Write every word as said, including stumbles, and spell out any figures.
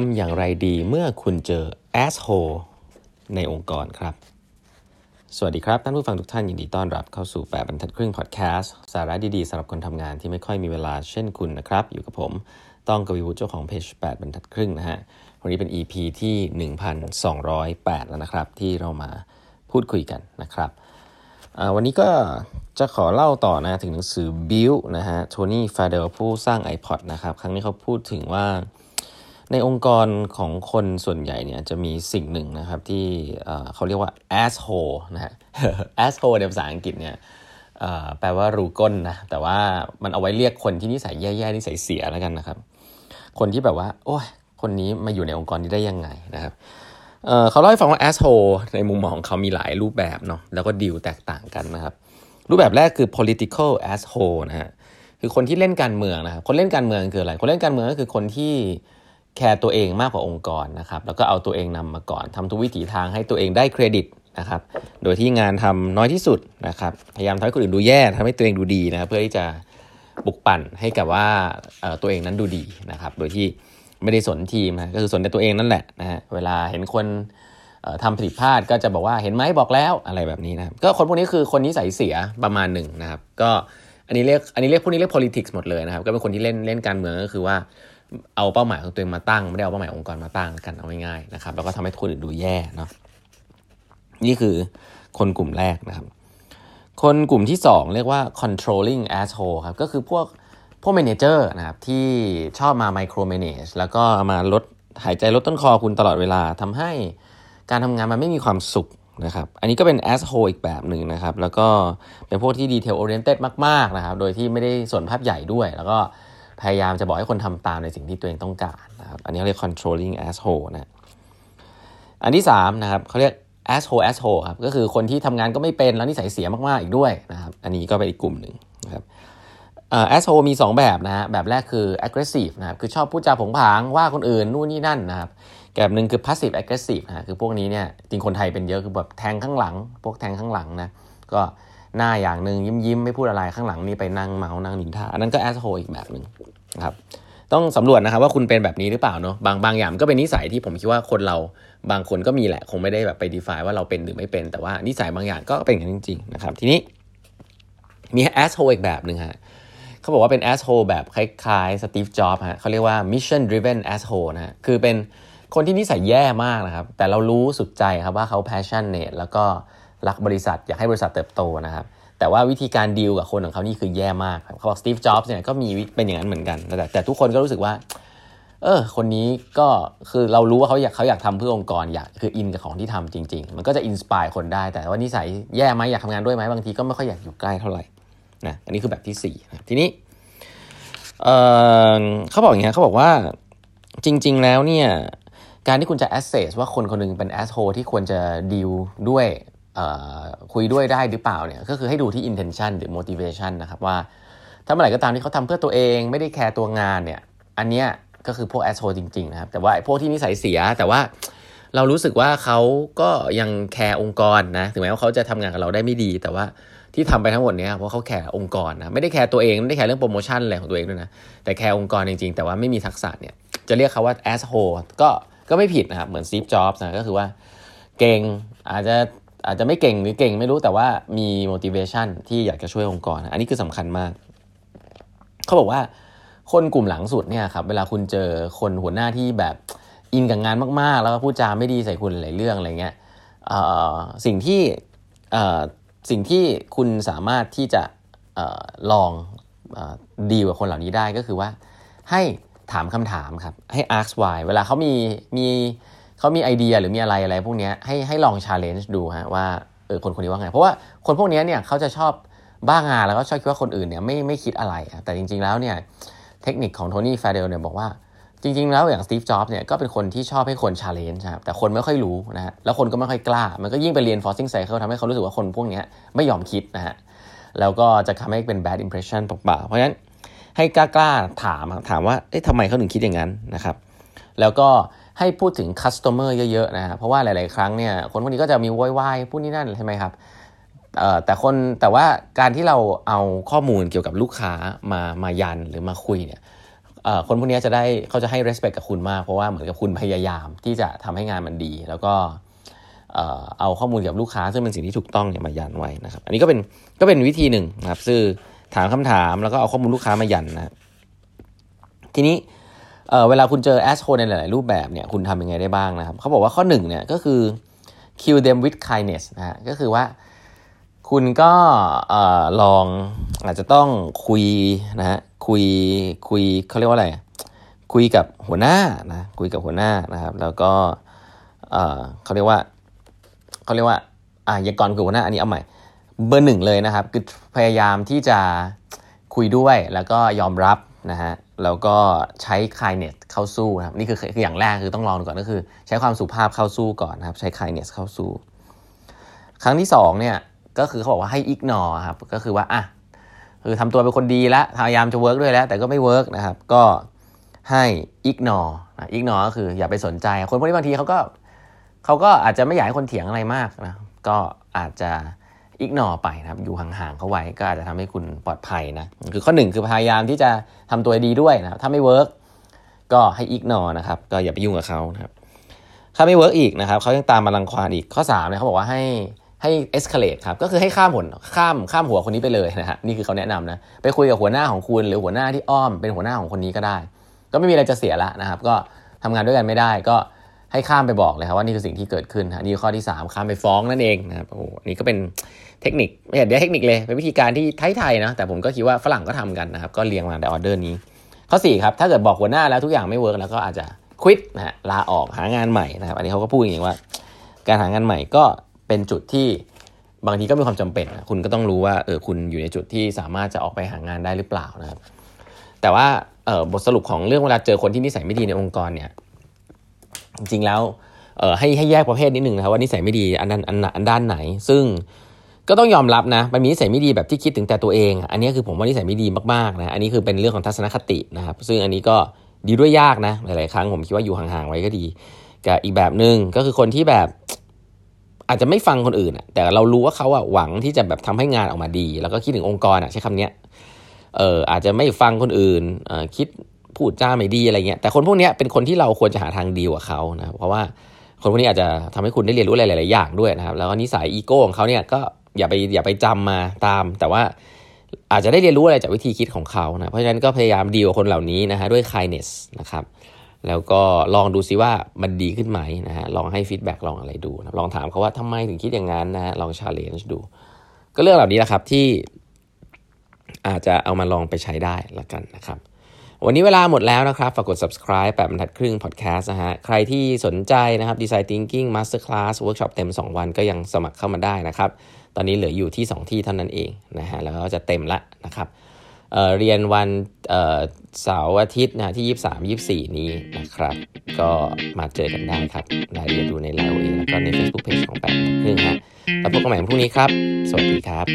ทำอย่างไรดีเมื่อคุณเจอ asshole ในองค์กรครับสวัสดีครับท่านผู้ฟังทุกท่านยินดีต้อนรับเข้าสู่แปดบรรทัดครึ่งพอดแคสต์สาระดีๆสำหรับคนทำงานที่ไม่ค่อยมีเวลาเช่นคุณนะครับอยู่กับผมต้องกวีวุฒิเจ้าของเพจแปดบรรทัดครึ่งนะฮะวันนี้เป็น อี พี ที่ หนึ่งพันสองร้อยแปด แล้วนะครับที่เรามาพูดคุยกันนะครับวันนี้ก็จะขอเล่าต่อนะถึงหนังสือ Build นะฮะโทนี่ฟาเดลผู้สร้าง iPod นะครับครั้งนี้เขาพูดถึงว่าในองค์กรของคนส่วนใหญ่เนี่ยจะมีสิ่งหนึ่งนะครับที่เขาเรียกว่า asshole นะฮะ asshole ในภาษาอังกฤษเนี่ยแปลว่ารูก้นนะแต่ว่ามันเอาไว้เรียกคนที่นิสัยแย่ๆนิสัยเสียแล้วกันนะครับคนที่แบบว่าโอ้ยคนนี้มาอยู่ในองค์กรนี้ได้ยังไงนะครับ เ, เขาเล่าให้ฟังว่า asshole ในมุมมองเขามีหลายรูปแบบเนาะแล้วก็ดีลแตกต่างกันนะครับรูปแบบแรกคือ political asshole นะฮะคือคนที่เล่นการเมืองนะครับคนเล่นการเมืองคืออะไรคนเล่นการเมืองก็คือคนที่แคร์ตัวเองมากกว่าองค์กรนะครับแล้วก็เอาตัวเองนำมาก่อนทำทุกวิถีทางให้ตัวเองได้เครดิตนะครับโดยที่งานทำน้อยที่สุดนะครับพยายามทำให้คนอื่นดูแย่ทำให้ตัวเองดูดีนะเพื่อที่จะบุกปั่นให้กับว่าตัวเองนั้นดูดีนะครับโดยที่ไม่ได้สนทีมนะก็คือสนแต่ตัวเองนั่นแหละนะฮะเวลาเห็นคนทำผิดพลาดก็จะบอกว่าเห็นไหมบอกแล้วอะไรแบบนี้นะก็คนพวกนี้คือคนนิสัยเสียประมาณหนึ่งนะครับก็อันนี้เรียกอันนี้เรียกพวกนี้เรียก politics หมดเลยนะครับก็เป็นคนที่เล่นเล่นการเมืองก็คือว่าเอาเป้าหมายของตัวเองมาตั้งไม่ได้เอาเป้าหมายองค์กรมาตั้งกันเอาง่ายๆนะครับแล้วก็ทำให้คนอื่นดูแย่เนาะนี่คือคนกลุ่มแรกนะครับคนกลุ่มที่สองเรียกว่า controlling asshole ครับก็คือพวกพวก manager นะครับที่ชอบมา micro manage แล้วก็มาลดหายใจลดต้นคอคุณตลอดเวลาทำให้การทำงานมันไม่มีความสุขนะครับอันนี้ก็เป็น asshole อีกแบบหนึ่งนะครับแล้วก็เป็นพวกที่ detail oriented มากๆนะครับโดยที่ไม่ได้สนภาพใหญ่ด้วยแล้วก็พยายามจะบอกให้คนทำตามในสิ่งที่ตัวเองต้องการนะครับอันนี้เขาเรียก controlling asshole นะอันที่สามนะครับเขาเรียก asshole asshole ครับก็คือคนที่ทำงานก็ไม่เป็นแล้วนิสัยเสียมากๆอีกด้วยนะครับอันนี้ก็เป็นอีกกลุ่มหนึ่งนะครับ asshole มีสองแบบนะฮะแบบแรกคือ aggressive นะครับคือชอบพูดจาผงผางว่าคนอื่นนู่นนี่นั่นนะครับแบบนึงคือ passive aggressive นะคือพวกนี้เนี่ยจริงคนไทยเป็นเยอะคือแบบแทงข้างหลังพวกแทงข้างหลังนะก็หน้าอย่างนึงยิ้มๆไม่พูดอะไรข้างหลังนี่ไปนั่งเมานั่งนินทาอันนั้นก็ asshole อีกแบบนึงนะครับต้องสำรวจนะครับว่าคุณเป็นแบบนี้หรือเปล่าเนาะบางบางอย่างก็เป็นนิสัยที่ผมคิดว่าคนเราบางคนก็มีแหละคงไม่ได้แบบไป define ว่าเราเป็นหรือไม่เป็นแต่ว่านิสัยบางอย่างก็เป็นอย่างนั้นจริงๆนะครับทีนี้มี asshole อีกแบบนึงฮะเขาบอกว่าเป็น asshole แบบคล้ายๆ Steve Jobs ฮะเขาเรียกว่า mission driven asshole นะคือเป็นคนที่นิสัยแย่มากนะครับแต่เรารู้สุดใจครับว่าเขา passionate แล้วก็รักบริษัทอยากให้บริษัทเติบโตนะครับแต่ว่าวิธีการดีลกับคนของเขานี่คือแย่มากครับเขาบอกสตีฟจ็อบส์เนี่ยก็มีเป็นอย่างนั้นเหมือนกันแต่แต่ทุกคนก็รู้สึกว่าเออคนนี้ก็คือเรารู้ว่าเขาอยากเขาอยากทำเพื่อองค์กรอยากคืออินกับของที่ทำจริงๆมันก็จะอินสไปร์คนได้แต่ว่านิสัยแย่ไหมอยากทำงานด้วยไหมบางทีก็ไม่ค่อยอยากอยู่ใกล้เท่าไหร่นะอันนี้คือแบบที่สี่นะทีนี้เออเขาบอกอย่างเงี้ยเขาบอกว่าจริงๆแล้วเนี่ยการที่คุณจะ assess ว่าคนคนนึงเป็น asshole ที่ควรจะดีลด้วยคุยด้วยได้หรือเปล่าเนี่ยก็คือให้ดูที่ intention หรือ motivation นะครับว่าถ้าเมื่อไหร่ก็ตามที่เขาทำเพื่อตัวเองไม่ได้แคร์ตัวงานเนี่ยอันเนี้ยก็คือพวก asshole จริงๆนะครับแต่ว่าพวกที่นิสัยเสียแต่ว่าเรารู้สึกว่าเขาก็ยังแคร์องค์กรนะถึงแม้ว่าเขาจะทำงานกับเราได้ไม่ดีแต่ว่าที่ทำไปทั้งหมดเนี่ยเพราะเขาแคร์องค์กรนะไม่ได้แคร์ตัวเองไม่ได้แคร์เรื่องโปรโมชั่นอะไรของตัวเองด้วยนะแต่แคร์องค์กรจริงๆแต่ว่าไม่มีทักษะเนี่ยจะเรียกเขาว่า asshole ก็ก็ไม่ผิดนะครับเหมือน Steve Jobs นะก็คือว่าเก่งอาจจะอาจจะไม่เก่งหรือเก่งไม่รู้แต่ว่ามี motivation ที่อยากจะช่วยองค์กรอันนี้คือสำคัญมากเขาบอกว่าคนกลุ่มหลังสุดเนี่ยครับเวลาคุณเจอคนหัวหน้าที่แบบอินกับงานมากๆแล้วก็พูดจาไม่ดีใส่คุณหลายเรื่องอะไรเงี้ยสิ่งที่สิ่งที่คุณสามารถที่จะลองดีกว่าคนเหล่านี้ได้ก็คือว่าให้ถามคำถามครับให้ ask why เวลาเขามีมีเขามีไอเดียหรือมีอะไรอะไรพวกนี้ให้ให้ลอง challenge ดูฮะว่าเออคนคนนี้ว่าไงเพราะว่าคนพวกนี้เนี่ยเขาจะชอบบ้างานแล้วก็ชอบคิดว่าคนอื่นเนี่ยไม่ไม่คิดอะไรแต่จริงๆแล้วเนี่ยเทคนิคของโทนี่ฟาเดลเนี่ยบอกว่าจริงๆแล้วอย่างสตีฟจ็อบส์เนี่ยก็เป็นคนที่ชอบให้คน challenge ครับแต่คนไม่ค่อยรู้นะฮะแล้วคนก็ไม่ค่อยกล้ามันก็ยิ่งไปเรียน forcing cycle ทำให้เขารู้สึกว่าคนพวกนี้ไม่ยอมคิดนะฮะแล้วก็จะทำให้เป็น bad impression เปล่าๆเพราะฉะนั้นให้กล้าๆถามถามว่าเอ๊ะทำไมเขาถึงคิดอย่างนั้นนะครับแล้วก็ให้พูดถึง customer เยอะๆนะเพราะว่าหลายๆครั้งเนี่ยคนพวกนี้ก็จะมีว้ายๆพูดนี่นั่นใช่ไหมครับแต่คนแต่ว่าการที่เราเอาข้อมูลเกี่ยวกับลูกค้ามามายันหรือมาคุยเนี่ย คนพวกนี้จะได้เขาจะให้ respect กับคุณมากเพราะว่าเหมือนกับคุณพยายามที่จะทำให้งานมันดีแล้วก็เอาข้อมูลกับลูกค้าซึ่งเป็นสิ่งที่ถูกต้องเนี่ยมายันไว้นะครับอันนี้ก็เป็นก็เป็นวิธีหนึ่งนะครับซึ่งถามคำถามแล้วก็เอาข้อมูลลูกค้ามายันนะทีนี้เอ่อเวลาคุณเจอ asshole ในหลายๆรูปแบบเนี่ยคุณทำยังไงได้บ้างนะครับเขาบอกว่าข้อหนึ่งเนี่ยก็คือ kill them with kindness นะฮะก็คือว่าคุณก็เอ่อลองอาจจะต้องคุยนะฮะคุยคุยเขาเรียกว่าอะไรคุยกับหัวหน้านะคุยกับหัวหน้านะครับแล้วก็เอ่อเขาเรียกว่าเขาเรียกว่าอ่ะอย่าก่อนคุยกับหัวหน้าอันนี้เอาใหม่เบอร์หนึ่งเลยนะครับคือพยายามที่จะคุยด้วยแล้วก็ยอมรับนะฮะแล้วก็ใช้ kindness เข้าสู้นะครับนี่คือคืออย่างแรกคือต้องลองก่อนก็คือใช้ความสุภาพเข้าสู้ก่อนนะครับใช้ kindness เข้าสู้ครั้งที่สองเนี่ยก็คือเขาบอกว่าให้ ignore ครับก็คือว่าอ่ะคือทำตัวเป็นคนดีแล้วพยายามจะเวิร์กด้วยแล้วแต่ก็ไม่เวิร์กนะครับก็ให้ ignore นะ ignore ก็คืออย่าไปสนใจคนพวกนี้บางทีเขาก็เขาก็อาจจะไม่อยากให้คนเถียงอะไรมากนะก็อาจจะignore ไปนะครับอยู่ห่างๆเขาไว้ก็อาจจะทำให้คุณปลอดภัยนะคือข้อหนึ่งคือพยายามที่จะทำตัวดีด้วยนะถ้าไม่เวิร์กก็ให้ ignore นะครับก็อย่าไปยุ่งกับเขานะครับถ้าไม่เวิร์กอีกนะครับเขายังตามมารังควานอีกข้อสามเนี่ยเขาบอกว่าให้ให้ escalate ครับก็คือให้ข้ามหัวข้ามข้ามหัวคนนี้ไปเลยนะฮะนี่คือเขาแนะนำนะไปคุยกับหัวหน้าของคุณหรือหัวหน้าที่อ้อมเป็นหัวหน้าของคนนี้ก็ได้ก็ไม่มีอะไรจะเสียละนะครับก็ทำงานด้วยกันไม่ได้ก็ให้ข้ามไปบอกเลยครับว่านี่คือสิ่งที่เกิดขึ้นฮะนี่ข้อที่สามข้ามไปฟ้องนั่นเองนะครับโอ้โหนี่ก็เป็นเทคนิคไม่ใช่เดี๋ยวเทคนิคเลยเป็นวิธีการที่ไทยๆนะแต่ผมก็คิดว่าฝรั่งก็ทำกันนะครับก็เรียงมาในออเดอร์นี้ข้อสี่ครับถ้าเกิดบอกหัวหน้าแล้วทุกอย่างไม่เวิร์กแล้วก็อาจจะควิตนะฮะลาออกหางานใหม่นะครับอันนี้เขาก็พูดอย่างว่าการหางานใหม่ก็เป็นจุดที่บางทีก็มีความจำเป็นนะคุณก็ต้องรู้ว่าเออคุณอยู่ในจุดที่สามารถจะออกไปหางานได้หรือเปล่านะครับแต่ว่าเออบทสรุปของเรื่องเวลาเจอคนที่นิสัยไม่ดีในองค์กรเนี่ยจริงๆแล้วเอ่อให้ให้แยกประเภทนิดนึงนะครับว่านิสัยไม่ดีอันนั้นอันอันด้านไหนซึ่งก็ต้องยอมรับนะมันมีนิสัยไม่ดีแบบที่คิดถึงแต่ตัวเองอันนี้คือผมว่านิสัยไม่ดีมากๆนะอันนี้คือเป็นเรื่องของทัศนคตินะครับซึ่งอันนี้ก็ดีด้วยยากนะหลายๆครั้งผมคิดว่าอยู่ห่างๆไว้ก็ดีกับอีกแบบนึงก็คือคนที่แบบอาจจะไม่ฟังคนอื่นแต่เรารู้ว่าเขาอ่ะหวังที่จะแบบทำให้งานออกมาดีแล้วก็คิดถึงองค์กรอ่ะใช้คำนี้เอ่ออาจจะไม่ฟังคนอื่นเอ่อคิดพูดจ้าไม่ดีอะไรเงี้ยแต่คนพวกนี้เป็นคนที่เราควรจะหาทางดีกว่าเขานะเพราะว่าคนพวกนี้อาจจะทำให้คุณได้เรียนรู้หลายๆอย่างด้วยนะครับแล้วก็นิสัยอีโก้ของเขาเนี่ยก็อย่าไปอย่าไปจำมาตามแต่ว่าอาจจะได้เรียนรู้อะไรจากวิธีคิดของเขานะเพราะฉะนั้นก็พยายามดีกว่าคนเหล่านี้นะฮะด้วย kindness นะครับแล้วก็ลองดูซิว่ามันดีขึ้นไหมนะฮะลองให้ฟีดแบ็กลองอะไรดูนะลองถามเขาว่าทำไมถึงคิดอย่างนั้นนะฮะลอง challenge ดูก็เรื่องเหล่านี้แหละครับที่อาจจะเอามาลองไปใช้ได้ละกันนะครับวันนี้เวลาหมดแล้วนะครับฝากกด subscribe แปดบรรทัดครึ่ง podcast นะฮะใครที่สนใจนะครับ Design Thinking Masterclass Workshop เต็มสองวันก็ยังสมัครเข้ามาได้นะครับตอนนี้เหลืออยู่ที่สองที่เท่านั้นเองนะฮะแล้วก็จะเต็มละนะครับเอ่อเรียนวันเอ่อเสาร์อาทิตย์นะที่ยี่สิบสาม ยี่สิบสี่นี้นะครับก็มาเจอกันได้ครับรายละเอียดดูใน ไลน์ โอ เอ แล้วก็ใน Facebook Page ของแปดบรรทัดครึ่งฮะแล้วพบกันใหม่พรุ่งนี้ครับสวัสดีครับ